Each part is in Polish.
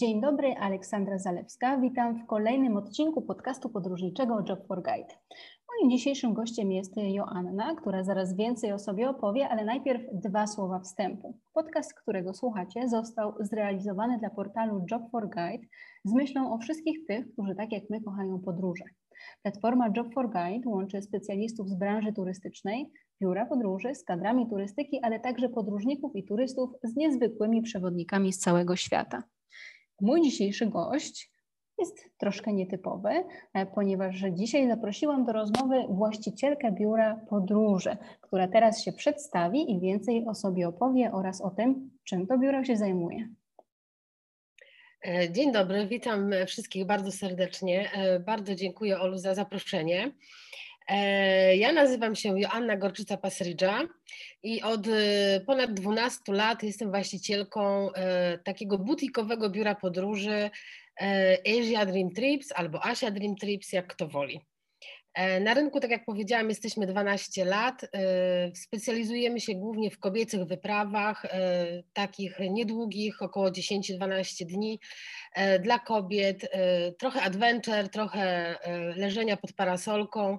Dzień dobry, Aleksandra Zalewska. Witam w kolejnym odcinku podcastu podróżniczego Job4Guide. Moim dzisiejszym gościem jest Joanna, która zaraz więcej o sobie opowie, ale najpierw dwa słowa wstępu. Podcast, którego słuchacie, został zrealizowany dla portalu Job4Guide z myślą o wszystkich tych, którzy tak jak my kochają podróże. Platforma Job4Guide łączy specjalistów z branży turystycznej, biura podróży z kadrami turystyki, ale także podróżników i turystów z niezwykłymi przewodnikami z całego świata. Mój dzisiejszy gość jest troszkę nietypowy, ponieważ dzisiaj zaprosiłam do rozmowy właścicielkę biura podróży, która teraz się przedstawi i więcej o sobie opowie oraz o tym, czym to biuro się zajmuje. Dzień dobry, witam wszystkich bardzo serdecznie. Bardzo dziękuję, Olu, za zaproszenie. Ja nazywam się Joanna Gorczyca-Pasrydża i od ponad 12 lat jestem właścicielką takiego butikowego biura podróży Asia Dream Trips albo Asia Dream Trips, jak kto woli. Na rynku, tak jak powiedziałam, jesteśmy 12 lat. Specjalizujemy się głównie w kobiecych wyprawach, takich niedługich, około 10-12 dni dla kobiet, trochę adventure, trochę leżenia pod parasolką.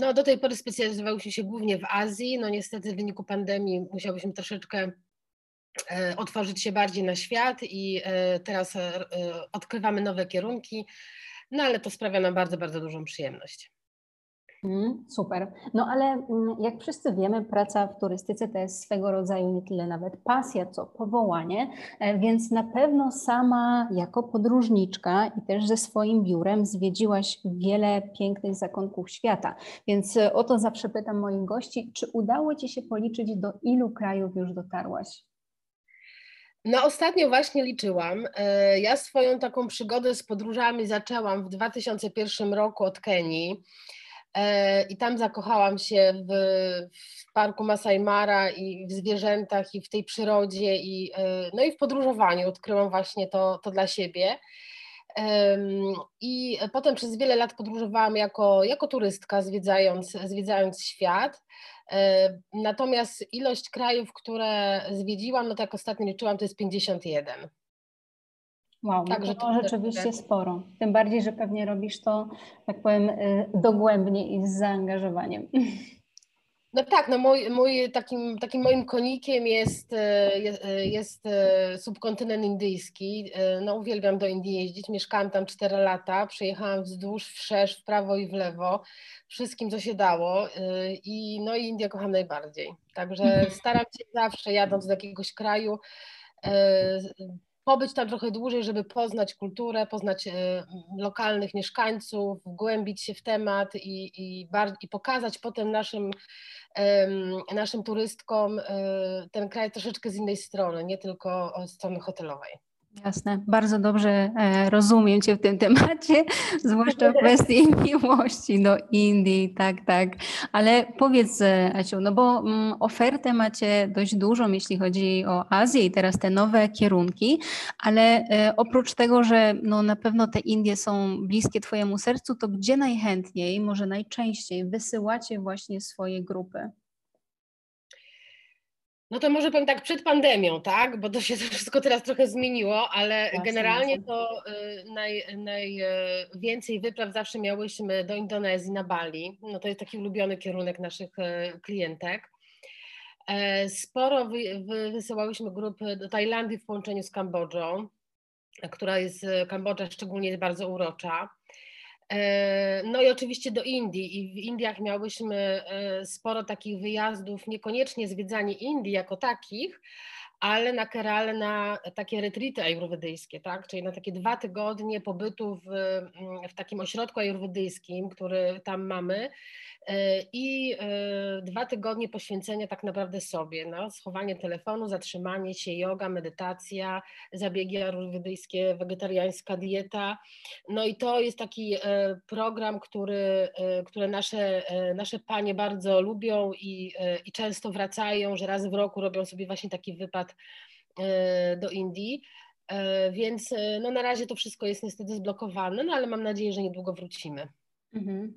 No, do tej pory specjalizowałyśmy się głównie w Azji, no niestety w wyniku pandemii musiałyśmy troszeczkę otworzyć się bardziej na świat i teraz odkrywamy nowe kierunki. No ale to sprawia nam bardzo, bardzo dużą przyjemność. Super. No ale jak wszyscy wiemy, praca w turystyce to jest swego rodzaju nie tyle nawet pasja, co powołanie, więc na pewno sama jako podróżniczka i też ze swoim biurem zwiedziłaś wiele pięknych zakątków świata, więc o to zawsze pytam moich gości, czy udało Ci się policzyć, do ilu krajów już dotarłaś? No ostatnio właśnie liczyłam. Ja swoją taką przygodę z podróżami zaczęłam w 2001 roku od Kenii i tam zakochałam się w parku Masajmara i w zwierzętach i w tej przyrodzie i, no i w podróżowaniu odkryłam właśnie to dla siebie. I potem przez wiele lat podróżowałam jako turystka, zwiedzając świat. Natomiast ilość krajów, które zwiedziłam, no tak ostatnio liczyłam, to jest 51. Wow, także to rzeczywiście sporo. Tym bardziej, że pewnie robisz to, tak powiem, dogłębnie i z zaangażowaniem. No tak, no mój takim moim konikiem jest subkontynent indyjski. No uwielbiam do Indii jeździć, mieszkałam tam 4 lata, przejechałam wzdłuż, wszerz, w prawo i w lewo, wszystkim co się dało i no i Indię kocham najbardziej. Także staram się zawsze, jadąc do jakiegoś kraju, pobyć tam trochę dłużej, żeby poznać kulturę, poznać lokalnych mieszkańców, wgłębić się w temat i pokazać potem naszym turystkom ten kraj troszeczkę z innej strony, nie tylko od strony hotelowej. Jasne, bardzo dobrze rozumiem Cię w tym temacie, zwłaszcza w kwestii miłości do Indii, tak. Ale powiedz, Asiu, no bo ofertę macie dość dużą, jeśli chodzi o Azję i teraz te nowe kierunki, ale oprócz tego, że no na pewno te Indie są bliskie Twojemu sercu, to gdzie najchętniej, może najczęściej wysyłacie właśnie swoje grupy? No to może powiem tak, przed pandemią, tak, bo to się wszystko teraz trochę zmieniło, ale jasne, generalnie to najwięcej wypraw zawsze miałyśmy do Indonezji, na Bali. No to jest taki ulubiony kierunek naszych klientek. Sporo wysyłałyśmy grup do Tajlandii w połączeniu z Kambodżą, Kambodża szczególnie jest bardzo urocza. No i oczywiście do Indii i w Indiach miałyśmy sporo takich wyjazdów, niekoniecznie zwiedzanie Indii jako takich, ale na Keralę, na takie retreaty ajurwedyjskie, tak? Czyli na takie 2 tygodnie pobytu w takim ośrodku ajurwedyjskim, który tam mamy i 2 tygodnie poświęcenia tak naprawdę sobie, no, schowanie telefonu, zatrzymanie się, joga, medytacja, zabiegi ajurwedyjskie, wegetariańska dieta. No i to jest taki program, który nasze panie bardzo lubią i często wracają, że raz w roku robią sobie właśnie taki wypad do Indii, więc no na razie to wszystko jest niestety zblokowane, no ale mam nadzieję, że niedługo wrócimy.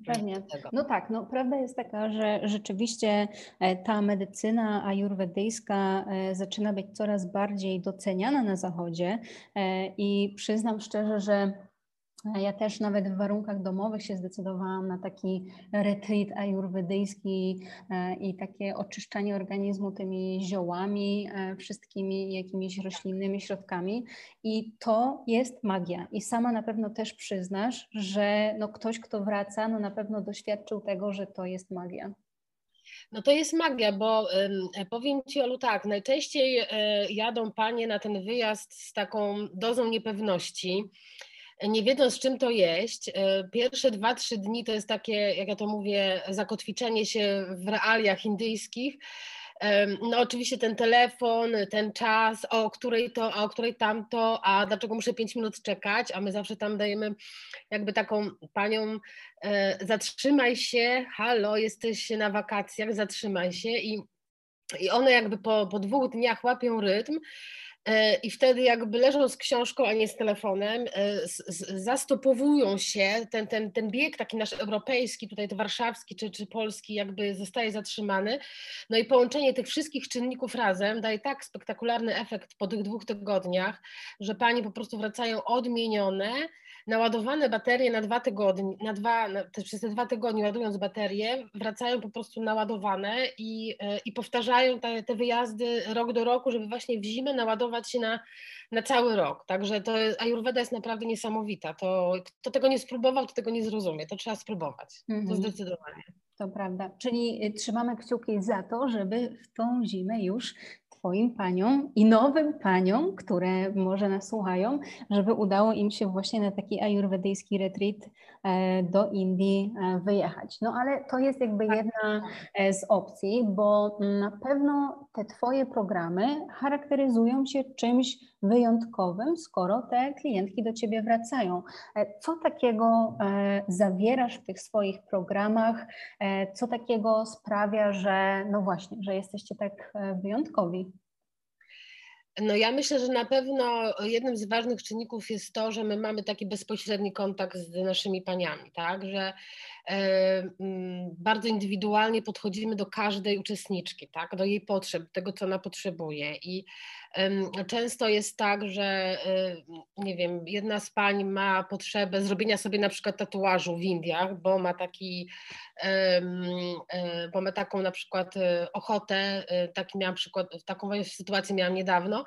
Pewnie. No tak, no prawda jest taka, że rzeczywiście ta medycyna ajurwedyjska zaczyna być coraz bardziej doceniana na Zachodzie i przyznam szczerze, że ja też nawet w warunkach domowych się zdecydowałam na taki retreat ajurwedyjski i takie oczyszczanie organizmu tymi ziołami, wszystkimi jakimiś roślinnymi środkami i to jest magia i sama na pewno też przyznasz, że no ktoś, kto wraca, no na pewno doświadczył tego, że to jest magia. No to jest magia, bo powiem Ci, Olu, tak, najczęściej jadą panie na ten wyjazd z taką dozą niepewności, nie wiedząc czym to jeść. Pierwsze 2-3 dni to jest takie, jak ja to mówię, zakotwiczenie się w realiach indyjskich. No oczywiście ten telefon, ten czas, o której to, a o której tamto, a dlaczego muszę 5 minut czekać, a my zawsze tam dajemy jakby taką panią, zatrzymaj się, halo, jesteś na wakacjach, zatrzymaj się i one jakby po 2 dniach łapią rytm. I wtedy jakby leżą z książką, a nie z telefonem, zastopowują się, ten bieg taki nasz europejski, tutaj to warszawski czy polski jakby zostaje zatrzymany. No i połączenie tych wszystkich czynników razem daje tak spektakularny efekt po tych 2 tygodniach, że panie po prostu wracają odmienione, naładowane baterie na 2 tygodnie, przez te 2 tygodnie ładując baterie, wracają po prostu naładowane i powtarzają te wyjazdy rok do roku, żeby właśnie w zimę naładować się na cały rok. Także to ajurweda jest naprawdę niesamowita. To, kto tego nie spróbował, to tego nie zrozumie. To trzeba spróbować. To zdecydowanie. To prawda. Czyli trzymamy kciuki za to, żeby w tą zimę już Twoim paniom i nowym paniom, które może nas słuchają, żeby udało im się właśnie na taki ajurwedyjski retreat do Indii wyjechać. No ale to jest jakby jedna z opcji, bo na pewno te Twoje programy charakteryzują się czymś wyjątkowym, skoro te klientki do Ciebie wracają. Co takiego zawierasz w tych swoich programach? Co takiego sprawia, że no właśnie, że jesteście tak wyjątkowi? No ja myślę, że na pewno jednym z ważnych czynników jest to, że my mamy taki bezpośredni kontakt z naszymi paniami, tak, że bardzo indywidualnie podchodzimy do każdej uczestniczki, tak, do jej potrzeb, tego co ona potrzebuje i często jest tak, że nie wiem, jedna z pań ma potrzebę zrobienia sobie na przykład tatuażu w Indiach, bo ma taki, bo ma taką na przykład ochotę, taki miałam przykład, taką sytuację miałam niedawno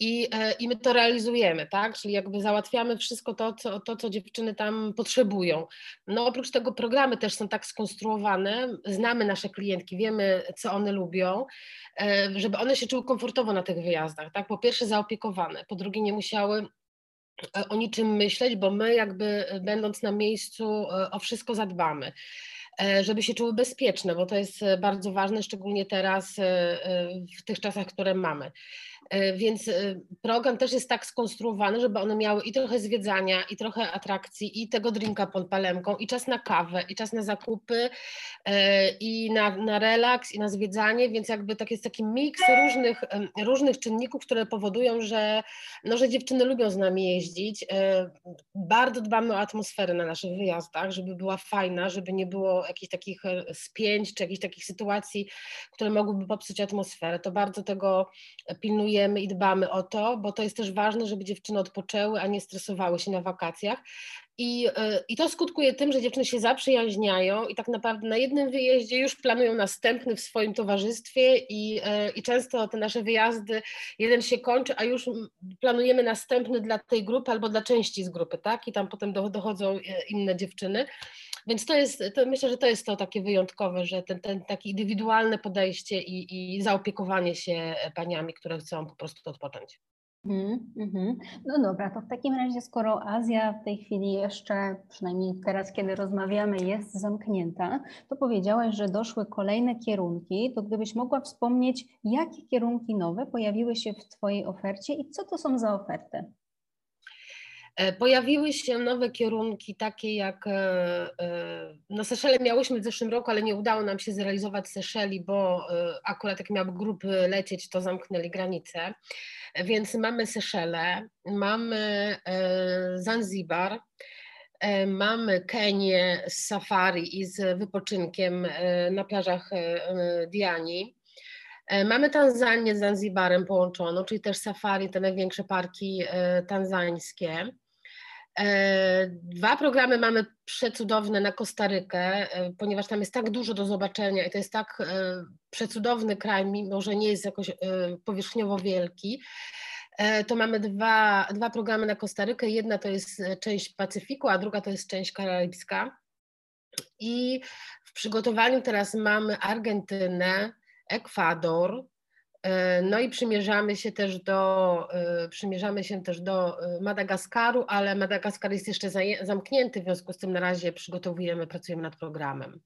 i my to realizujemy, tak, czyli jakby załatwiamy wszystko to, co dziewczyny tam potrzebują. No oprócz tego programy też są tak skonstruowane, znamy nasze klientki, wiemy co one lubią, żeby one się czuły komfortowo na tych wyjazdach, tak, po pierwsze zaopiekowane, po drugie nie musiały o niczym myśleć, bo my jakby będąc na miejscu o wszystko zadbamy, żeby się czuły bezpieczne, bo to jest bardzo ważne, szczególnie teraz w tych czasach, które mamy. Więc program też jest tak skonstruowany, żeby one miały i trochę zwiedzania, i trochę atrakcji, i tego drinka pod palemką, i czas na kawę, i czas na zakupy, i na relaks, i na zwiedzanie, więc jakby tak jest taki miks różnych czynników, które powodują, że, no, że dziewczyny lubią z nami jeździć. Bardzo dbamy o atmosferę na naszych wyjazdach, żeby była fajna, żeby nie było jakichś takich spięć, czy jakichś takich sytuacji, które mogłyby popsuć atmosferę. To bardzo tego pilnujemy i dbamy o to, bo to jest też ważne, żeby dziewczyny odpoczęły, a nie stresowały się na wakacjach. I to skutkuje tym, że dziewczyny się zaprzyjaźniają i tak naprawdę na jednym wyjeździe już planują następny w swoim towarzystwie i często te nasze wyjazdy, jeden się kończy, a już planujemy następny dla tej grupy albo dla części z grupy, tak? I tam potem dochodzą inne dziewczyny. Więc myślę, że to jest to takie wyjątkowe, że ten takie indywidualne podejście i zaopiekowanie się paniami, które chcą po prostu odpocząć. No dobra, to w takim razie skoro Azja w tej chwili jeszcze, przynajmniej teraz kiedy rozmawiamy, jest zamknięta, to powiedziałaś, że doszły kolejne kierunki, to gdybyś mogła wspomnieć, jakie kierunki nowe pojawiły się w Twojej ofercie i co to są za oferty? Pojawiły się nowe kierunki takie jak, no Seszele miałyśmy w zeszłym roku, ale nie udało nam się zrealizować Seszeli, bo akurat jak miały grupy lecieć, to zamknęli granice, więc mamy Seszele, mamy Zanzibar, Mamy Kenię z safari i z wypoczynkiem na plażach Diani. Mamy Tanzanię z Zanzibarem połączoną, czyli też safari, te największe parki tanzańskie. Dwa programy mamy przecudowne na Kostarykę, ponieważ tam jest tak dużo do zobaczenia i to jest tak przecudowny kraj, mimo że nie jest jakoś powierzchniowo wielki. To mamy dwa programy na Kostarykę, jedna to jest część Pacyfiku, a druga to jest część karaibska. I w przygotowaniu teraz mamy Argentynę, Ekwador, no i przymierzamy się też do Madagaskaru, ale Madagaskar jest jeszcze zamknięty, w związku z tym na razie pracujemy nad programem.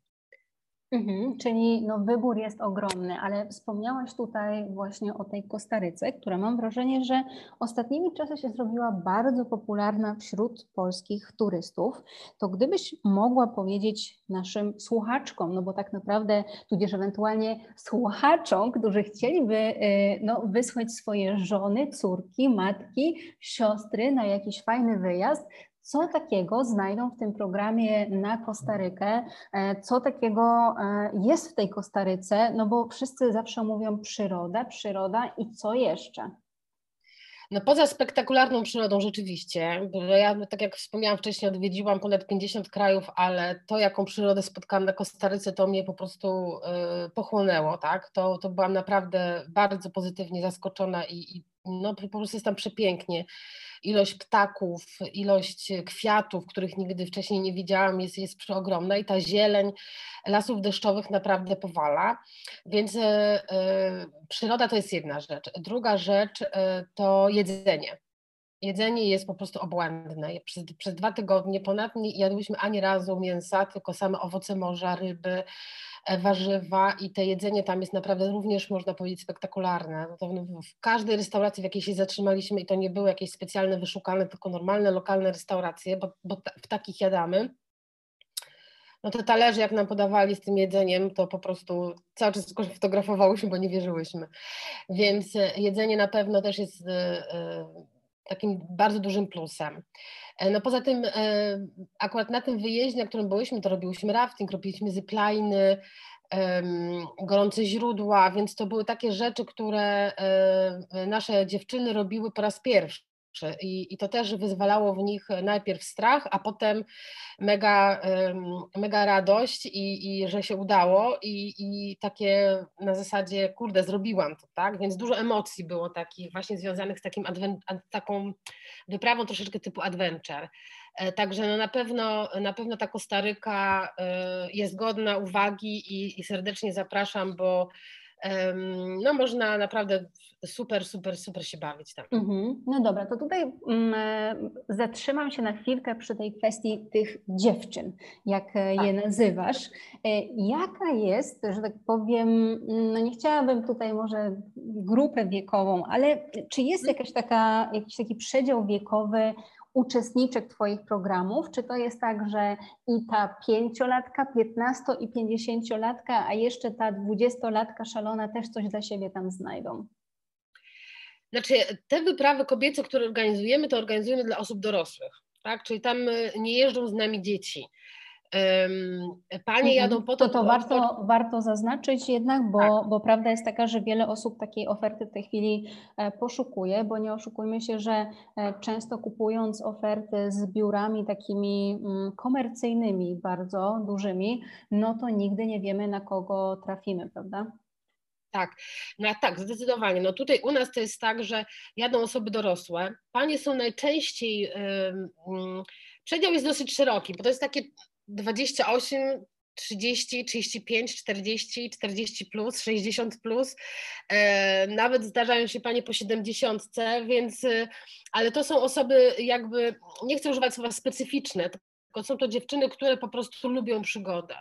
Mhm, czyli no wybór jest ogromny, ale wspomniałaś tutaj właśnie o tej Kostaryce, która mam wrażenie, że ostatnimi czasy się zrobiła bardzo popularna wśród polskich turystów. To gdybyś mogła powiedzieć naszym słuchaczkom, no bo tak naprawdę, tudzież ewentualnie słuchaczom, którzy chcieliby wysłać swoje żony, córki, matki, siostry na jakiś fajny wyjazd, co takiego znajdą w tym programie na Kostarykę? Co takiego jest w tej Kostaryce? No bo wszyscy zawsze mówią przyroda, przyroda i co jeszcze? No poza spektakularną przyrodą rzeczywiście, bo ja tak jak wspomniałam wcześniej odwiedziłam ponad 50 krajów, ale to jaką przyrodę spotkałam na Kostaryce to mnie po prostu pochłonęło, tak? To byłam naprawdę bardzo pozytywnie zaskoczona i po prostu jest tam przepięknie. Ilość ptaków, ilość kwiatów, których nigdy wcześniej nie widziałam, jest przeogromna i ta zieleń lasów deszczowych naprawdę powala. Więc przyroda to jest jedna rzecz. Druga rzecz to jedzenie. Jedzenie jest po prostu obłędne. Przez 2 tygodnie ponad nie jadłyśmy ani razu mięsa, tylko same owoce morza, ryby, warzywa i to jedzenie tam jest naprawdę również, można powiedzieć, spektakularne. W każdej restauracji, w jakiej się zatrzymaliśmy i to nie były jakieś specjalne, wyszukane, tylko normalne, lokalne restauracje, bo w takich jadamy. No te talerze, jak nam podawali z tym jedzeniem, to po prostu cały czas tylko fotografowałyśmy, bo nie wierzyłyśmy. Więc jedzenie na pewno też jest takim bardzo dużym plusem. No poza tym akurat na tym wyjeździe, na którym byliśmy, to robiłyśmy rafting, robiliśmy zipline, gorące źródła, więc to były takie rzeczy, które nasze dziewczyny robiły po raz pierwszy. I to też wyzwalało w nich najpierw strach, a potem mega radość i że się udało i takie na zasadzie, kurde, zrobiłam to, tak? Więc dużo emocji było takich właśnie związanych z taką wyprawą troszeczkę typu adventure. Także no na pewno ta Kostaryka jest godna uwagi i serdecznie zapraszam, bo no można naprawdę super się bawić tam. No dobra, to tutaj zatrzymam się na chwilkę przy tej kwestii tych dziewczyn, jak je nazywasz. Jaka jest, że tak powiem, no nie chciałabym tutaj może grupę wiekową, ale czy jest jakiś taki przedział wiekowy uczestniczek Twoich programów? Czy to jest tak, że i ta 5-latka, 15 i 50-latka, a jeszcze ta 20-latka szalona też coś dla siebie tam znajdą? Znaczy te wyprawy kobiece, które organizujemy, to organizujemy dla osób dorosłych, tak? Czyli tam nie jeżdżą z nami dzieci. Panie jadą po to... To warto zaznaczyć jednak, bo prawda jest taka, że wiele osób takiej oferty w tej chwili poszukuje, bo nie oszukujmy się, że często kupując oferty z biurami takimi komercyjnymi, bardzo dużymi, no to nigdy nie wiemy, na kogo trafimy, prawda? Tak, tak, zdecydowanie. No tutaj u nas to jest tak, że jadą osoby dorosłe. Panie są najczęściej... przedział jest dosyć szeroki, bo to jest takie... 28, 30, 35, 40, 40 plus, 60 plus, nawet zdarzają się panie po 70, więc, ale to są osoby jakby, nie chcę używać słowa specyficzne, tylko są to dziewczyny, które po prostu lubią przygodę,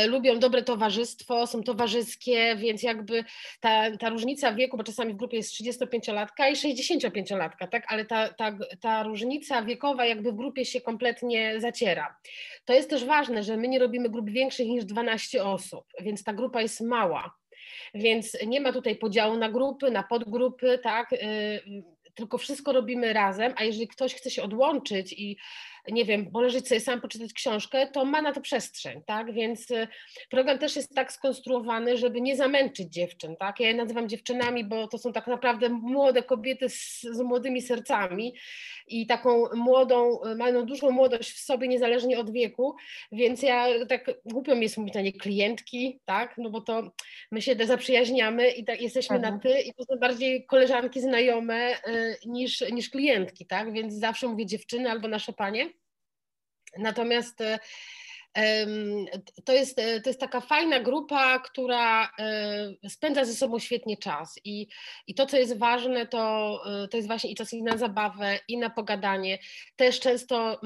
lubią dobre towarzystwo, są towarzyskie, więc jakby ta różnica wieku, bo czasami w grupie jest 35-latka i 65-latka, tak? Ale ta różnica wiekowa jakby w grupie się kompletnie zaciera. To jest też ważne, że my nie robimy grup większych niż 12 osób, więc ta grupa jest mała, więc nie ma tutaj podziału na grupy, na podgrupy, tak? Tylko wszystko robimy razem, a jeżeli ktoś chce się odłączyć i nie wiem, poleżeć sobie sam, poczytać książkę, to ma na to przestrzeń, tak? Więc program też jest tak skonstruowany, żeby nie zamęczyć dziewczyn, tak? Ja je nazywam dziewczynami, bo to są tak naprawdę młode kobiety z młodymi sercami i taką młodą, mają dużą młodość w sobie, niezależnie od wieku, więc ja tak, głupio mi jest mówić na nie klientki, tak? No bo to my się zaprzyjaźniamy i tak jesteśmy na ty i to są bardziej koleżanki, znajome niż klientki, tak? Więc zawsze mówię dziewczyny albo nasze panie. Natomiast to jest taka fajna grupa, która spędza ze sobą świetnie czas i to, co jest ważne, to jest właśnie i czas i na zabawę, i na pogadanie. Też często,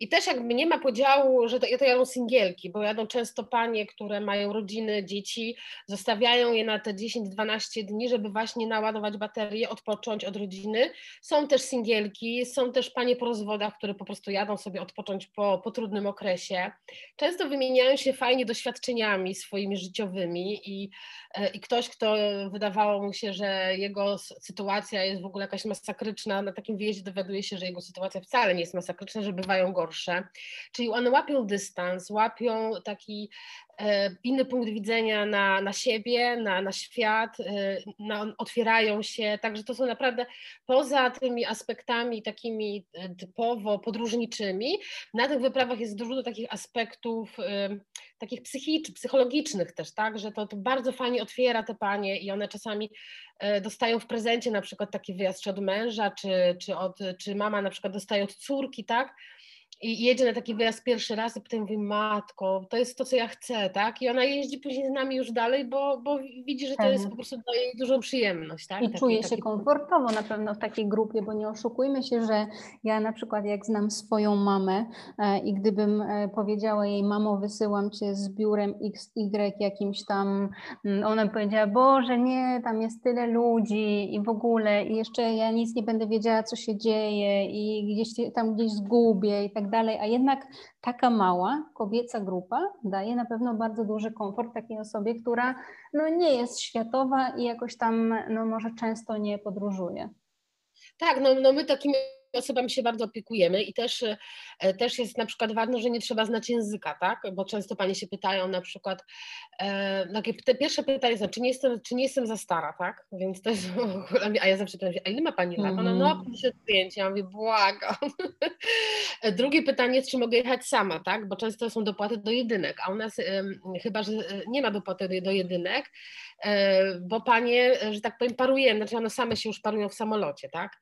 i też jakby nie ma podziału, że to jadą singielki, bo jadą często panie, które mają rodziny, dzieci, zostawiają je na te 10-12 dni, żeby właśnie naładować baterie, odpocząć od rodziny. Są też singielki, są też panie po rozwodach, które po prostu jadą sobie odpocząć po trudnym okresie. Często wymieniają się fajnie doświadczeniami swoimi życiowymi i ktoś, kto wydawało mu się, że jego sytuacja jest w ogóle jakaś masakryczna, na takim wyjeździe dowiaduje się, że jego sytuacja wcale nie jest masakryczna, że bywają gorsze. Czyli one łapią dystans, łapią taki inny punkt widzenia na siebie, na świat, otwierają się, także to są naprawdę poza tymi aspektami takimi typowo podróżniczymi, na tych wyprawach jest dużo takich aspektów takich psychologicznych też, tak, że to bardzo fajnie otwiera te panie i one czasami dostają w prezencie na przykład taki wyjazd czy od męża, czy mama na przykład dostaje od córki, tak, i jedzie na taki wyjazd pierwszy raz i potem mówi: matko, to jest to, co ja chcę, tak? I ona jeździ później z nami już dalej, bo widzi, że to jest po prostu dla jej dużą przyjemność, tak? I czuje się komfortowo na pewno w takiej grupie, bo nie oszukujmy się, że ja na przykład jak znam swoją mamę i gdybym powiedziała jej: mamo, wysyłam cię z biurem XY jakimś tam, ona by powiedziała: Boże, nie, tam jest tyle ludzi i w ogóle i jeszcze ja nic nie będę wiedziała, co się dzieje i gdzieś zgubię i tak dalej, a jednak taka mała kobieca grupa daje na pewno bardzo duży komfort takiej osobie, która no nie jest światowa i jakoś tam no może często nie podróżuje. Tak, no my takimi osobami się bardzo opiekujemy i też jest na przykład ważne, że nie trzeba znać języka, tak? Bo często panie się pytają na przykład, te pierwsze pytanie są, czy nie jestem za stara, tak? Więc to jest, a ja zawsze pytam się, a ile ma pani lat? Ona, no 55, ja mówię, błagam. Drugie pytanie jest, czy mogę jechać sama, tak? Bo często są dopłaty do jedynek, a u nas chyba, że nie ma dopłaty do jedynek, bo panie, że tak powiem, parujemy, znaczy one same się już parują w samolocie, tak?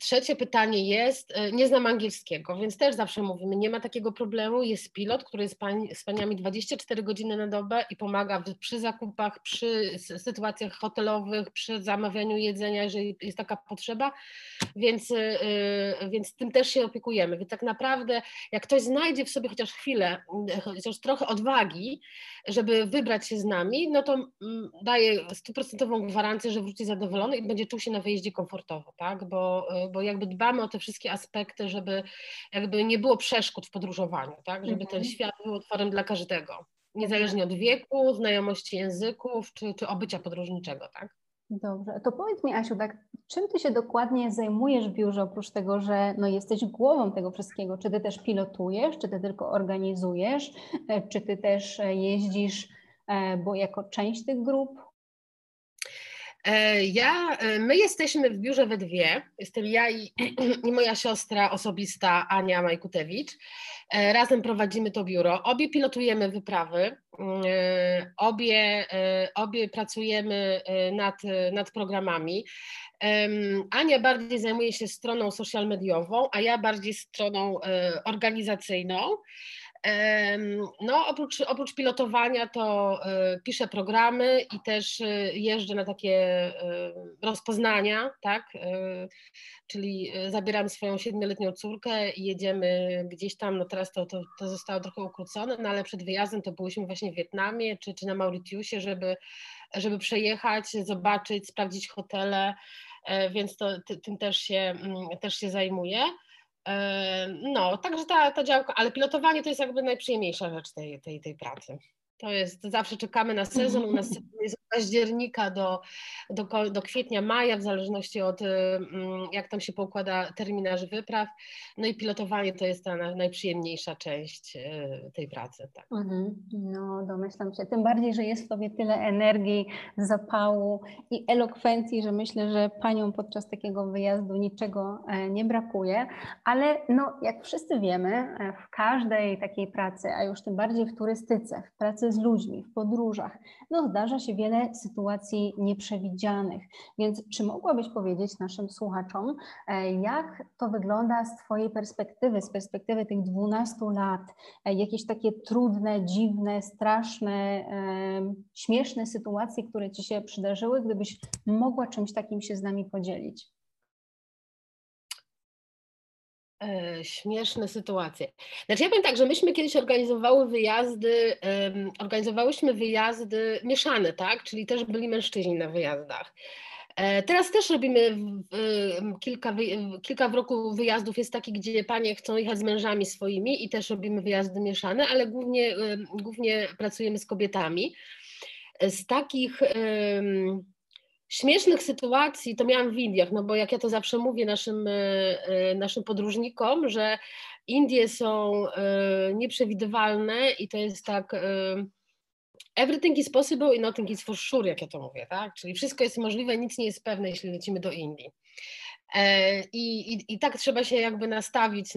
Trzecie pytanie jest, nie znam angielskiego, więc też zawsze mówimy, nie ma takiego problemu, jest pilot, który jest z paniami 24 godziny na dobę i pomaga przy zakupach, przy sytuacjach hotelowych, przy zamawianiu jedzenia, jeżeli jest taka potrzeba, więc tym też się opiekujemy. Więc tak naprawdę, jak ktoś znajdzie w sobie chociaż chwilę, chociaż trochę odwagi, żeby wybrać się z nami, no to daje 100% gwarancję, że wróci zadowolony i będzie czuł się na wyjeździe komfortowo, tak? Bo jakby dbamy o te wszystkie aspekty, żeby jakby nie było przeszkód w podróżowaniu, tak? Żeby ten świat był otworem dla każdego, niezależnie od wieku, znajomości języków czy obycia podróżniczego, tak? Dobrze, to powiedz mi, Asiu, tak, czym ty się dokładnie zajmujesz w biurze, oprócz tego, że no, jesteś głową tego wszystkiego? Czy ty też pilotujesz, czy ty tylko organizujesz, czy ty też jeździsz jako część tych grup? My jesteśmy w biurze we dwie, jestem ja i moja siostra osobista Ania Majkutewicz, razem prowadzimy to biuro, obie pilotujemy wyprawy, obie pracujemy nad programami. Ania bardziej zajmuje się stroną social mediową, a ja bardziej stroną organizacyjną. No, oprócz pilotowania to piszę programy i też jeżdżę na takie rozpoznania, tak? Czyli zabieram swoją 7-letnią córkę i jedziemy gdzieś tam, no teraz to zostało trochę ukrócone, no ale przed wyjazdem to byliśmy właśnie w Wietnamie czy na Mauritiusie, żeby przejechać, zobaczyć, sprawdzić hotele, więc tym też się zajmuję. No, także ta działka, ale pilotowanie to jest jakby najprzyjemniejsza rzecz tej pracy. To jest, zawsze czekamy na sezon, u nas sezon jest od października do kwietnia, maja, w zależności od jak tam się poukłada terminarz wypraw. No i pilotowanie to jest ta najprzyjemniejsza część tej pracy. Tak. No, domyślam się, tym bardziej, że jest w tobie tyle energii, zapału i elokwencji, że myślę, że paniom podczas takiego wyjazdu niczego nie brakuje, ale no, jak wszyscy wiemy, w każdej takiej pracy, a już tym bardziej w turystyce, w pracy z ludźmi, w podróżach, no zdarza się wiele sytuacji nieprzewidzianych, więc czy mogłabyś powiedzieć naszym słuchaczom, jak to wygląda z twojej perspektywy, z perspektywy tych 12 lat, jakieś takie trudne, dziwne, straszne, śmieszne sytuacje, które ci się przydarzyły, gdybyś mogła czymś takim się z nami podzielić? Śmieszne sytuacje. Znaczy ja powiem tak, że myśmy kiedyś organizowałyśmy wyjazdy mieszane, tak? Czyli też byli mężczyźni na wyjazdach. Teraz też robimy kilka w roku wyjazdów jest takich, gdzie panie chcą jechać z mężami swoimi i też robimy wyjazdy mieszane, ale głównie pracujemy z kobietami. Z takich śmiesznych sytuacji to miałam w Indiach, no bo jak ja to zawsze mówię naszym podróżnikom, że Indie są nieprzewidywalne i to jest tak everything is possible i nothing is for sure, jak ja to mówię, tak? Czyli wszystko jest możliwe, nic nie jest pewne, jeśli lecimy do Indii. I tak trzeba się jakby nastawić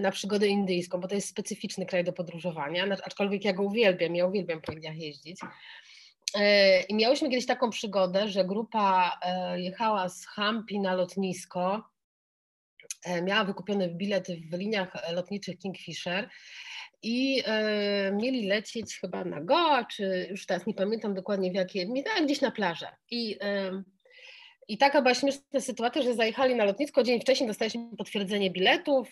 na przygodę indyjską, bo to jest specyficzny kraj do podróżowania, aczkolwiek ja go uwielbiam, po Indiach jeździć. I miałyśmy kiedyś taką przygodę, że grupa jechała z Hampi na lotnisko, miała wykupione bilety w liniach lotniczych Kingfisher i mieli lecieć chyba na Goa, czy już teraz nie pamiętam dokładnie w jakie, gdzieś na plażę. I taka była śmieszna sytuacja, że zajechali na lotnisko, dzień wcześniej dostaliśmy potwierdzenie biletów,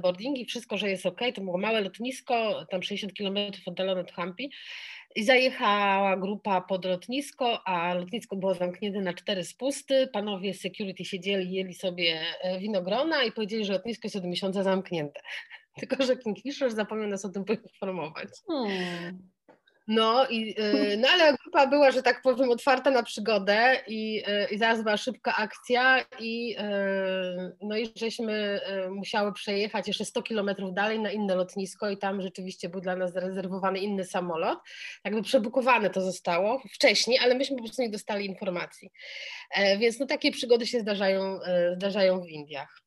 boardingi, wszystko, że jest ok, to było małe lotnisko, tam 60 km oddalone od Hampi. I zajechała grupa pod lotnisko, a lotnisko było zamknięte na 4 spusty. Panowie z security siedzieli, jeli sobie winogrona i powiedzieli, że lotnisko jest od miesiąca zamknięte. Tylko że Kingfisher zapomniał nas o tym poinformować. No ale grupa była, że tak powiem, otwarta na przygodę i zaraz była szybka akcja i żeśmy musiały przejechać jeszcze 100 kilometrów dalej na inne lotnisko i tam rzeczywiście był dla nas zarezerwowany inny samolot, jakby przebukowane to zostało wcześniej, ale myśmy po prostu nie dostali informacji, więc no takie przygody się zdarzają w Indiach.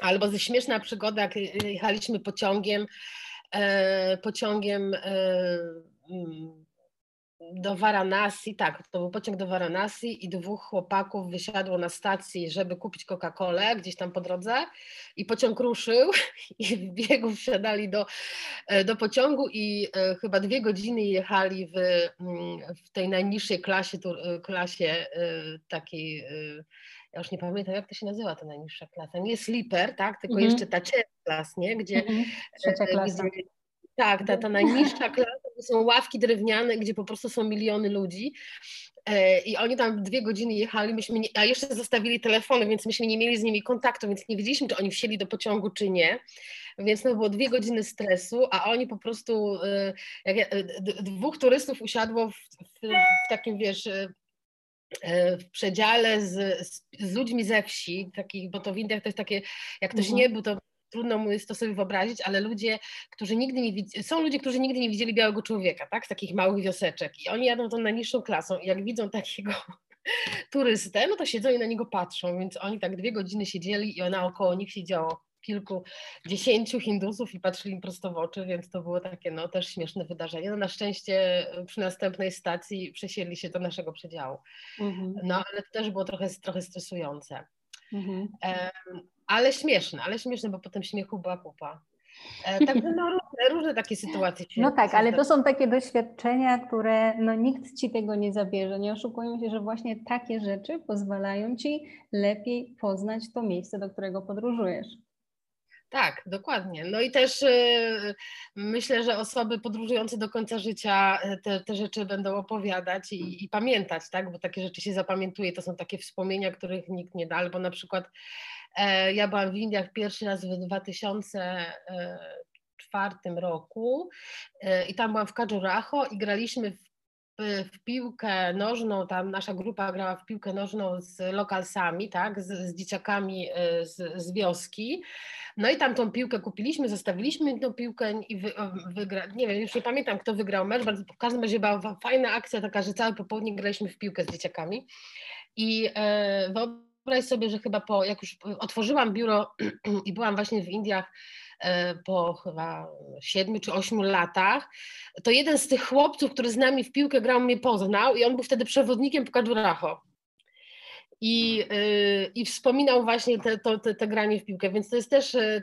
Albo ze śmieszna przygoda, jak jechaliśmy pociągiem do Varanasi, tak, to był pociąg do Varanasi i 2 chłopaków wysiadło na stacji, żeby kupić Coca-Colę gdzieś tam po drodze i pociąg ruszył i w biegu wsiadali do pociągu i chyba 2 godziny jechali w tej najniższej klasie takiej, ja już nie pamiętam, jak to się nazywa ta najniższa klasa, nie sleeper, tak, tylko jeszcze ta trzecia klasa, nie, gdzie... Trzecia klasa. Tak, ta najniższa klasa, to są ławki drewniane, gdzie po prostu są miliony ludzi i oni tam 2 godziny jechali, a jeszcze zostawili telefony, więc myśmy nie mieli z nimi kontaktu, więc nie wiedzieliśmy, czy oni wsiedli do pociągu, czy nie, więc to było 2 godziny stresu, a oni po prostu, 2 turystów usiadło w takim, wiesz... w przedziale z ludźmi ze wsi, takich, bo to w Indiach to jest takie, jak ktoś nie był, to trudno mu jest to sobie wyobrazić, ale są ludzie, którzy nigdy nie widzieli białego człowieka, tak, z takich małych wioseczek i oni jadą tą najniższą klasą i jak widzą takiego turystę, no to siedzą i na niego patrzą, więc oni tak 2 godziny siedzieli i naokoło nich siedziało kilkudziesięciu Hindusów i patrzyli im prosto w oczy, więc to było takie no też śmieszne wydarzenie. No, na szczęście przy następnej stacji przesiedli się do naszego przedziału. No ale to też było trochę stresujące. Ale śmieszne, bo potem śmiechu była kupa. Także no, różne takie sytuacje. No tak, ale to są takie doświadczenia, które no, nikt ci tego nie zabierze. Nie oszukujmy się, że właśnie takie rzeczy pozwalają ci lepiej poznać to miejsce, do którego podróżujesz. Tak, dokładnie. No i też myślę, że osoby podróżujące do końca życia te rzeczy będą opowiadać i pamiętać, tak? Bo takie rzeczy się zapamiętuje, to są takie wspomnienia, których nikt nie da, albo na przykład ja byłam w Indiach pierwszy raz w 2004 2004 roku i tam byłam w Kadżuraho i graliśmy w piłkę nożną, tam nasza grupa grała w piłkę nożną z lokalsami, tak, z dzieciakami z wioski. No i tam tą piłkę kupiliśmy, zostawiliśmy tą piłkę i nie wiem, już nie pamiętam, kto wygrał mecz, bardzo, w każdym razie była fajna akcja taka, że całe popołudnie graliśmy w piłkę z dzieciakami i wyobraź sobie, że chyba jak już otworzyłam biuro i byłam właśnie w Indiach po chyba 7 czy 8 latach, to jeden z tych chłopców, który z nami w piłkę grał, mnie poznał i on był wtedy przewodnikiem po Kadżuraho. I wspominał właśnie te granie w piłkę, więc to jest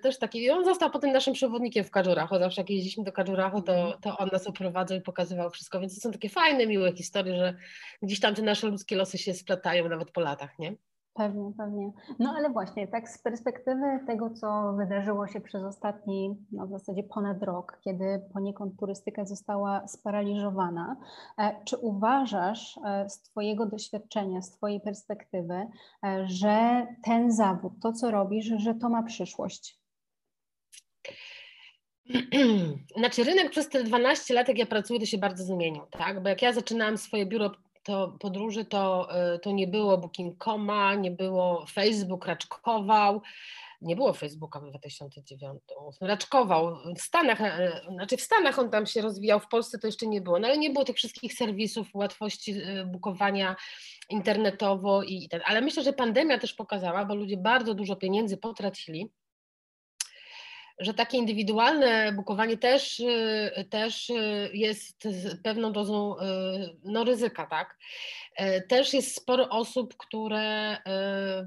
też taki, on został potem naszym przewodnikiem w Kadżuraho, zawsze jak jeździliśmy do Kadżuraho, to on nas oprowadzał i pokazywał wszystko, więc to są takie fajne, miłe historie, że gdzieś tam te nasze ludzkie losy się splatają nawet po latach, nie? Pewnie, pewnie. No ale właśnie, tak z perspektywy tego, co wydarzyło się przez ostatni, no w zasadzie ponad rok, kiedy poniekąd turystyka została sparaliżowana, czy uważasz z Twojego doświadczenia, z Twojej perspektywy, że ten zawód, to co robisz, że to ma przyszłość? Znaczy rynek przez te 12 lat, jak ja pracuję, to się bardzo zmienił, tak? Bo jak ja zaczynałam swoje biuro podróży, to nie było Booking.com, nie było Facebook, raczkował. Nie było Facebooka w 2009. Raczkował. W Stanach on tam się rozwijał, w Polsce to jeszcze nie było. No ale nie było tych wszystkich serwisów, łatwości bukowania internetowo i ten. Ale myślę, że pandemia też pokazała, bo ludzie bardzo dużo pieniędzy potracili, że takie indywidualne bukowanie też jest pewną dozą ryzyka, tak? Też jest sporo osób, które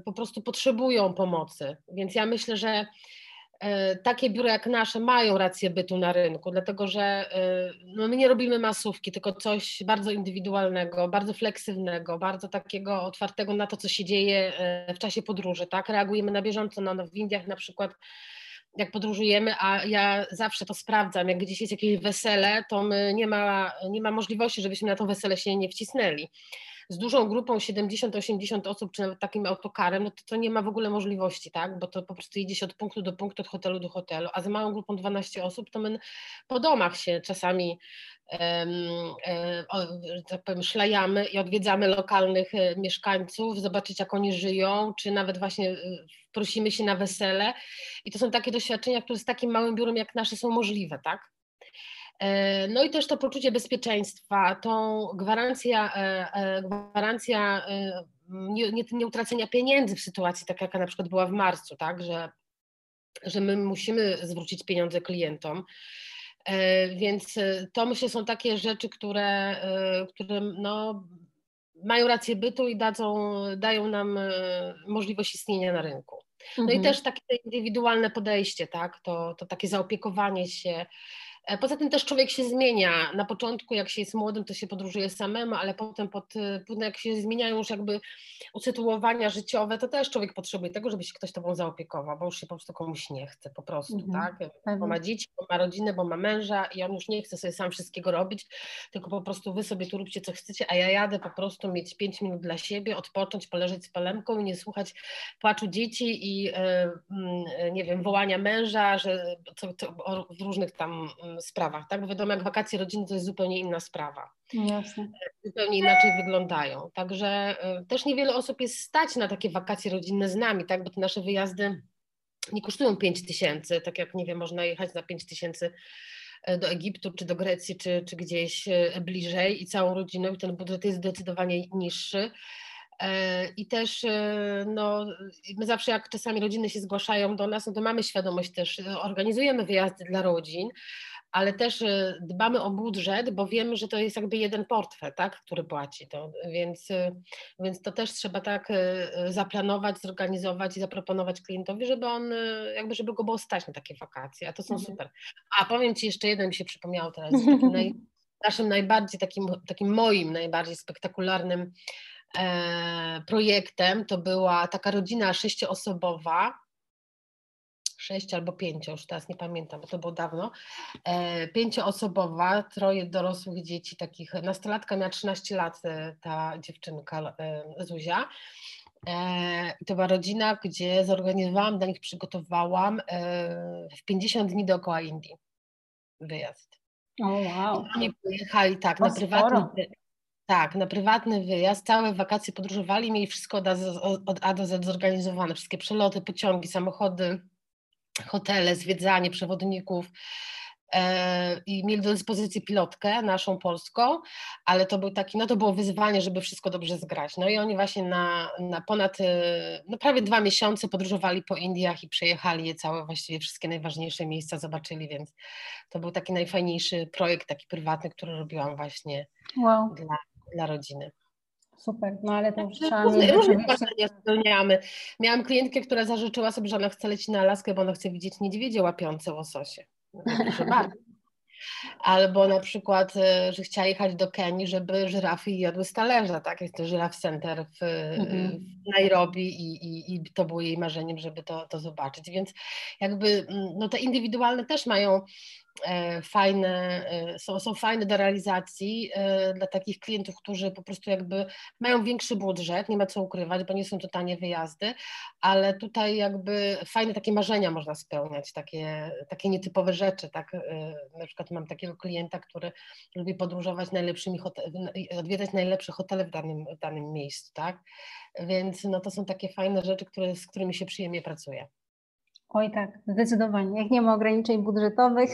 po prostu potrzebują pomocy, więc ja myślę, że takie biura jak nasze mają rację bytu na rynku, dlatego że no my nie robimy masówki, tylko coś bardzo indywidualnego, bardzo fleksywnego, bardzo takiego otwartego na to, co się dzieje w czasie podróży, tak? Reagujemy na bieżąco, w Indiach na przykład, jak podróżujemy, a ja zawsze to sprawdzam, jak gdzieś jest jakieś wesele, to my nie ma możliwości, żebyśmy na to wesele się nie wcisnęli. Z dużą grupą 70-80 osób, czy nawet takim autokarem, no to nie ma w ogóle możliwości, tak? Bo to po prostu jedzie się od punktu do punktu, od hotelu do hotelu, a z małą grupą 12 osób, to my po domach się czasami, że tak powiem, szlajamy i odwiedzamy lokalnych mieszkańców, zobaczyć jak oni żyją, czy nawet właśnie prosimy się na wesele i to są takie doświadczenia, które z takim małym biurem jak nasze są możliwe, tak? No i też to poczucie bezpieczeństwa, tą gwarancja nie utracenia pieniędzy w sytuacji, tak jaka na przykład była w marcu, tak, że my musimy zwrócić pieniądze klientom. Więc to myślę są takie rzeczy, które no, mają rację bytu i dają nam możliwość istnienia na rynku. No i też takie indywidualne podejście, tak, to takie zaopiekowanie się. Poza tym też człowiek się zmienia. Na początku, jak się jest młodym, to się podróżuje samemu, ale potem jak się zmieniają już jakby usytuowania życiowe, to też człowiek potrzebuje tego, żeby się ktoś tobą zaopiekował, bo już się po prostu komuś nie chce po prostu, tak? Bo ma dzieci, bo ma rodzinę, bo ma męża i on już nie chce sobie sam wszystkiego robić, tylko po prostu wy sobie tu róbcie co chcecie, a ja jadę po prostu mieć 5 minut dla siebie, odpocząć, poleżeć z palemką i nie słuchać płaczu dzieci i nie wiem, wołania męża, że w różnych tam sprawach, tak? Bo wiadomo, jak wakacje rodziny to jest zupełnie inna sprawa. Jasne. Zupełnie inaczej wyglądają. Także też niewiele osób jest stać na takie wakacje rodzinne z nami, tak? Bo te nasze wyjazdy nie kosztują 5 tysięcy, tak jak, nie wiem, można jechać za 5 tysięcy do Egiptu, czy do Grecji, czy gdzieś bliżej i całą rodziną i ten budżet jest zdecydowanie niższy. I też no, my zawsze jak czasami rodziny się zgłaszają do nas, no to mamy świadomość też, organizujemy wyjazdy dla rodzin, ale też dbamy o budżet, bo wiemy, że to jest jakby jeden portfel, tak, który płaci to, więc to też trzeba tak zaplanować, zorganizować i zaproponować klientowi, żeby go było stać na takie wakacje, a to są super. A powiem Ci jeszcze jeden, mi się przypomniało teraz, moim najbardziej spektakularnym projektem, to była taka rodzina 6-osobowa, 6 albo 5, już teraz nie pamiętam, bo to było dawno, 5-osobowa, 3 dorosłych dzieci, takich nastolatka, miała 13 lat ta dziewczynka Zuzia. To była rodzina, gdzie zorganizowałam, dla nich przygotowałam w 50 dni dookoła Indii. wyjazd. O, wow. Oni pojechali tak na prywatny, wyjazd, całe wakacje podróżowali, mieli wszystko od A do Z zorganizowane, wszystkie przeloty, pociągi, samochody, hotele, zwiedzanie, przewodników. I mieli do dyspozycji pilotkę naszą polską, ale to był taki, no to było wyzwanie, żeby wszystko dobrze zgrać. No i oni właśnie na ponad, no prawie 2 miesiące podróżowali po Indiach i przejechali je całe, właściwie wszystkie najważniejsze miejsca zobaczyli, więc to był taki najfajniejszy projekt, taki prywatny, który robiłam właśnie dla rodziny. Super, no ale to już trzeba... Różne marzenia spełniamy. Miałam klientkę, która zażyczyła sobie, że ona chce lecieć na Alaskę, bo ona chce widzieć niedźwiedzie łapiące łososie. Albo na przykład, że chciała jechać do Kenii, żeby żyrafy jadły z talerza, tak? Jest to Żyraf Center w Nairobi i to było jej marzeniem, żeby to zobaczyć. Więc jakby no te indywidualne też mają fajne, są fajne do realizacji dla takich klientów, którzy po prostu jakby mają większy budżet, nie ma co ukrywać, bo nie są to tanie wyjazdy, ale tutaj jakby fajne takie marzenia można spełniać, takie nietypowe rzeczy, tak, na przykład mam takiego klienta, który lubi podróżować odwiedzać najlepsze hotele w danym miejscu, tak, więc no to są takie fajne rzeczy, z którymi się przyjemnie pracuje. Oj tak, zdecydowanie. Jak nie ma ograniczeń budżetowych.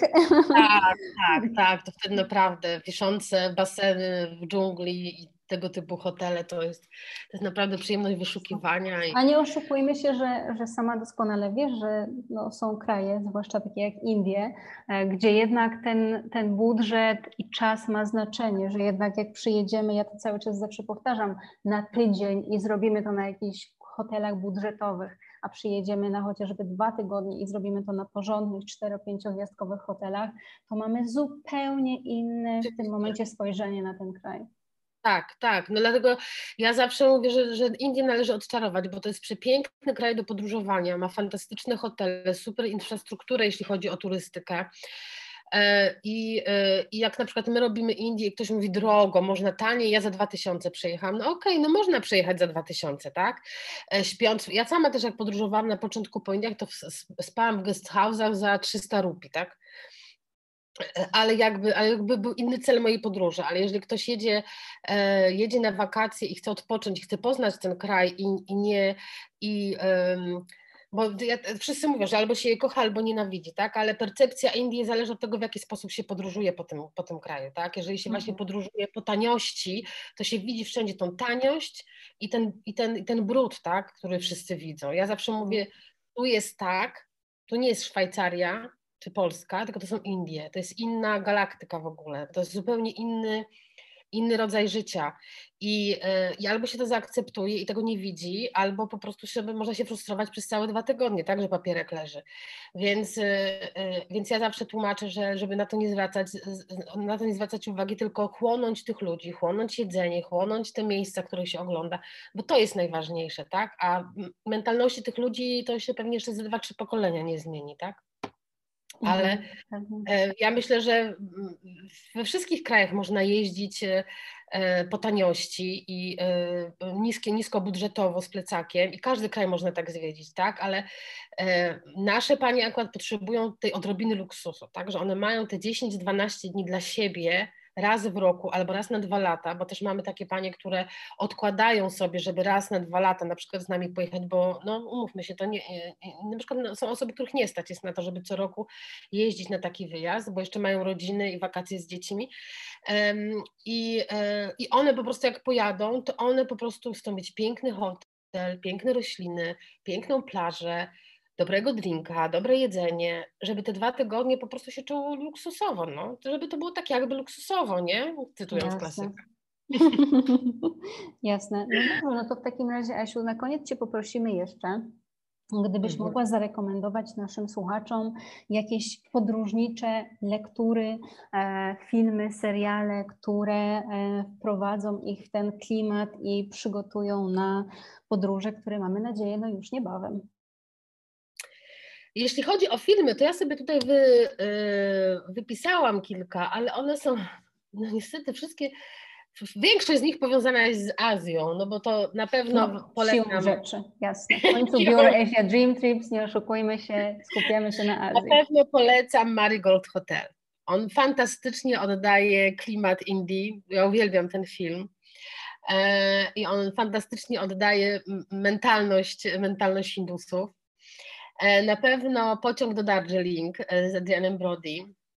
Tak. To wtedy naprawdę wiszące baseny w dżungli i tego typu hotele to jest naprawdę przyjemność wyszukiwania. A nie oszukujmy się, że sama doskonale wiesz, że no, są kraje, zwłaszcza takie jak Indie, gdzie jednak ten budżet i czas ma znaczenie, że jednak jak przyjedziemy, ja to cały czas zawsze powtarzam, na tydzień i zrobimy to na jakichś hotelach budżetowych, a przyjedziemy na chociażby 2 tygodnie i zrobimy to na porządnych 4-5-gwiazdkowych hotelach, to mamy zupełnie inne w tym momencie spojrzenie na ten kraj. Tak. No dlatego ja zawsze mówię, że Indie należy odczarować, bo to jest przepiękny kraj do podróżowania, ma fantastyczne hotele, super infrastrukturę, jeśli chodzi o turystykę. I jak na przykład my robimy Indie i ktoś mówi drogo, można taniej, ja za 2000 przejechałam, no okej, no można przejechać za 2000, tak, śpiąc, ja sama też jak podróżowałam na początku po Indiach, to spałam w guest house'ach za 300 rupii, tak, ale jakby był inny cel mojej podróży, ale jeżeli ktoś jedzie na wakacje i chce odpocząć, chce poznać ten kraj bo wszyscy mówią, że albo się je kocha, albo nienawidzi, tak? Ale percepcja Indii zależy od tego, w jaki sposób się podróżuje po tym kraju, tak? Jeżeli się właśnie podróżuje po taniości, to się widzi wszędzie tą taniość i ten brud, tak? Który wszyscy widzą. Ja zawsze mówię, tu jest tak, tu nie jest Szwajcaria czy Polska, tylko to są Indie. To jest inna galaktyka w ogóle, to jest zupełnie inny rodzaj życia. I albo się to zaakceptuje i tego nie widzi, albo po prostu można się frustrować przez całe 2 tygodnie, tak, że papierek leży. Więc ja zawsze tłumaczę, że żeby na to nie zwracać uwagi, tylko chłonąć tych ludzi, chłonąć jedzenie, chłonąć te miejsca, które się ogląda, bo to jest najważniejsze, tak? A mentalności tych ludzi to się pewnie jeszcze ze 2-3 pokolenia nie zmieni, tak? Ale ja myślę, że we wszystkich krajach można jeździć po taniości i niskobudżetowo z plecakiem i każdy kraj można tak zwiedzić, tak? Ale nasze panie akurat potrzebują tej odrobiny luksusu, tak? Że one mają te 10-12 dni dla siebie raz w roku albo raz na 2 lata, bo też mamy takie panie, które odkładają sobie, żeby raz na 2 lata na przykład z nami pojechać, bo no umówmy się, to nie, na przykład są osoby, których nie stać jest na to, żeby co roku jeździć na taki wyjazd, bo jeszcze mają rodziny i wakacje z dziećmi i one po prostu jak pojadą, to one po prostu chcą mieć piękny hotel, piękne rośliny, piękną plażę, dobrego drinka, dobre jedzenie, żeby te 2 tygodnie po prostu się czuło luksusowo, no. Żeby to było tak jakby luksusowo, nie? Cytując klasykę. Jasne. No to w takim razie, Asiu, na koniec Cię poprosimy jeszcze, gdybyś mogła zarekomendować naszym słuchaczom jakieś podróżnicze lektury, filmy, seriale, które wprowadzą ich w ten klimat i przygotują na podróże, które mamy nadzieję, no już niebawem. Jeśli chodzi o filmy, to ja sobie tutaj wypisałam kilka, ale one są, no niestety wszystkie, większość z nich powiązana jest z Azją, no bo to na pewno polecam. Siłą rzeczy, jasne. W końcu biuro Asia Dream Trips, nie oszukujmy się, skupiamy się na Azji. Na pewno polecam Marigold Hotel. On fantastycznie oddaje klimat Indii. Ja uwielbiam ten film. I on fantastycznie oddaje mentalność Hindusów. Na pewno Pociąg do Darjeeling z Adrianem Brody.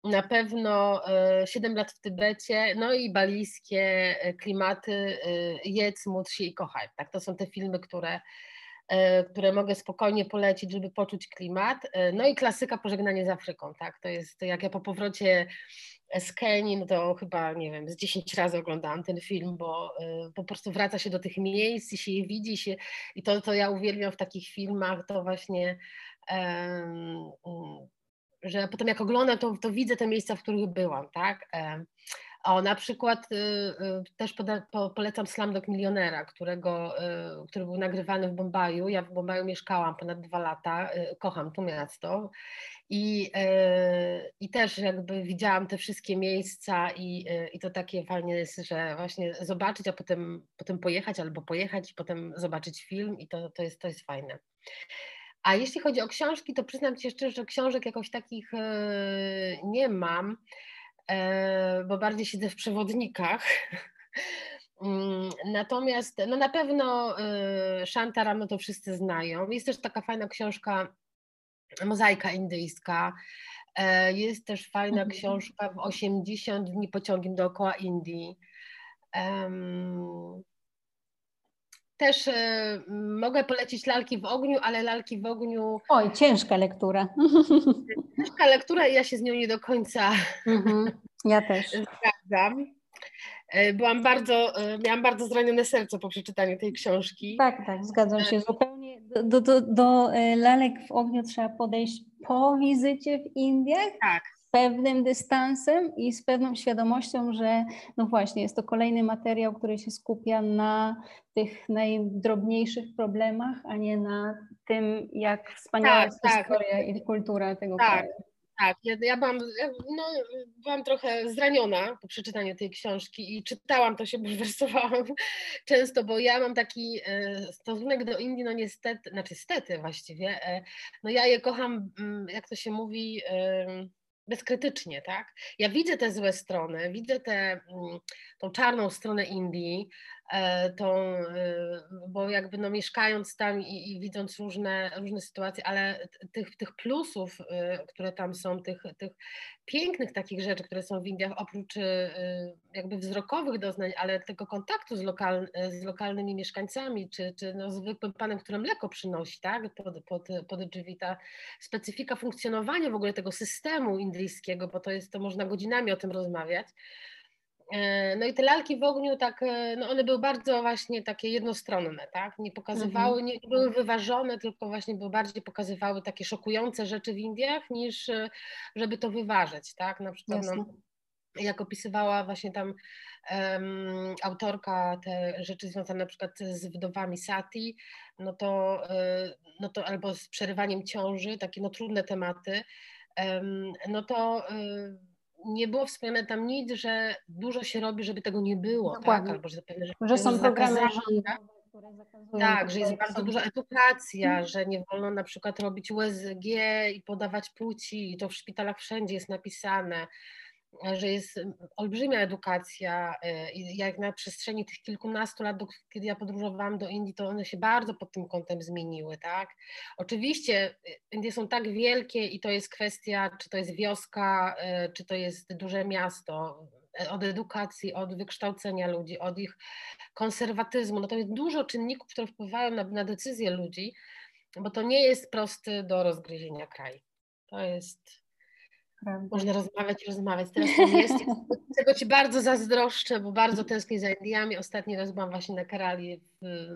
Na pewno 7 lat w Tybecie, no i balijskie klimaty, jedz, módl się i kochaj. Tak? To są te filmy, które mogę spokojnie polecić, żeby poczuć klimat. No i klasyka Pożegnanie z Afryką. Tak? To jest, jak ja po powrocie z Kenii, no to chyba, nie wiem, z 10 razy oglądałam ten film, bo po prostu wraca się do tych miejsc i się je widzi. I to, co ja uwielbiam w takich filmach, to właśnie... że potem jak oglądam, to widzę te miejsca, w których byłam, tak? O, na przykład też polecam Slumdog Milionera, który był nagrywany w Bombaju. Ja w Bombaju mieszkałam ponad 2 lata, kocham to miasto i też jakby widziałam te wszystkie miejsca i to takie fajnie jest, że właśnie zobaczyć, a potem pojechać albo pojechać i potem zobaczyć film i to jest fajne. A jeśli chodzi o książki, to przyznam Ci szczerze, że książek jakoś takich nie mam, bo bardziej siedzę w przewodnikach. Natomiast no na pewno Shantara, no to wszyscy znają. Jest też taka fajna książka Mozaika indyjska. Jest też fajna książka w 80 dni pociągiem dookoła Indii. Też mogę polecić Lalki w ogniu, ale Lalki w ogniu... Oj, ciężka lektura. Ciężka lektura i ja się z nią nie do końca ja też zgadzam. Miałam bardzo zranione serce po przeczytaniu tej książki. Tak, zgadzam się zupełnie. Do Lalek w ogniu trzeba podejść po wizycie w Indiach. Tak. Z pewnym dystansem i z pewną świadomością, że no właśnie jest to kolejny materiał, który się skupia na tych najdrobniejszych problemach, a nie na tym, jak wspaniała jest historia i kultura tego kraju. Tak, ja byłam trochę zraniona po przeczytaniu tej książki i czytałam, to się bulwersowałam często, bo ja mam taki stosunek do Indii, no niestety, znaczy stety właściwie, no ja je kocham, jak to się mówi, bezkrytycznie, tak? Ja widzę te złe strony, widzę tą czarną stronę Indii, bo jakby no mieszkając tam i widząc różne sytuacje, ale tych plusów, które tam są, tych pięknych takich rzeczy, które są w Indiach, oprócz jakby wzrokowych doznań, ale tego kontaktu z lokalnymi mieszkańcami, czy no zwykłym panem, który mleko przynosi, tak, pod drzwi, ta specyfika funkcjonowania w ogóle tego systemu indyjskiego, bo to można godzinami o tym rozmawiać. No i te Lalki w ogniu, tak, no one były bardzo właśnie takie jednostronne, tak? Nie pokazywały, nie były wyważone, tylko właśnie bardziej pokazywały takie szokujące rzeczy w Indiach, niż żeby to wyważyć, tak? Na przykład no, jak opisywała właśnie tam autorka te rzeczy związane na przykład z wdowami Sati, no to albo z przerywaniem ciąży, takie no trudne tematy, no to... nie było wspomniane tam nic, że dużo się robi, żeby tego nie było. Dokładnie. Tak? Albo że pewne rzeczy że są programy rządowe, które zakazują. Tak, że jest bardzo duża edukacja, że nie wolno na przykład robić USG i podawać płci, i to w szpitalach wszędzie jest napisane, że jest olbrzymia edukacja i jak na przestrzeni tych kilkunastu lat, kiedy ja podróżowałam do Indii, to one się bardzo pod tym kątem zmieniły, tak? Oczywiście Indie są tak wielkie i to jest kwestia, czy to jest wioska, czy to jest duże miasto, od edukacji, od wykształcenia ludzi, od ich konserwatyzmu, no to jest dużo czynników, które wpływają na decyzje ludzi, bo to nie jest prosty do rozgryzienia kraj. To jest... Prawda. Można rozmawiać. Teraz to jest, czego Ci bardzo zazdroszczę, bo bardzo tęsknię za Indiami. Ostatni raz byłam właśnie na Kerali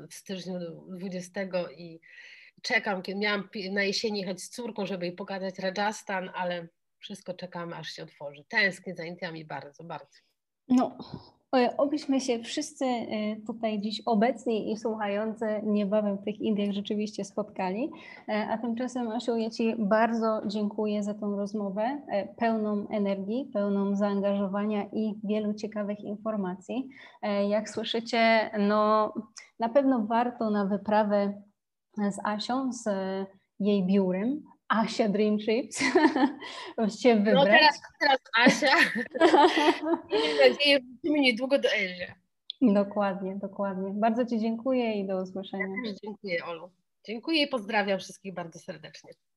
w styczniu 20 i czekam, kiedy miałam na jesieni jechać z córką, żeby jej pokazać Rajasthan, ale wszystko czekamy, aż się otworzy. Tęsknię za Indiami bardzo, bardzo. No, obyśmy się wszyscy tutaj dziś obecni i słuchający niebawem w tych Indiach rzeczywiście spotkali. A tymczasem, Asiu, ja Ci bardzo dziękuję za tą rozmowę, pełną energii, pełną zaangażowania i wielu ciekawych informacji. Jak słyszycie, no na pewno warto na wyprawę z Asią, z jej biurem, Asia Dream Trips. Właściwie wybrać. No teraz Asia. Miejmy nadzieję, że wrócimy niedługo do Elży. Dokładnie, dokładnie. Bardzo Ci dziękuję i do usłyszenia. Ja też dziękuję, Olu. Dziękuję i pozdrawiam wszystkich bardzo serdecznie.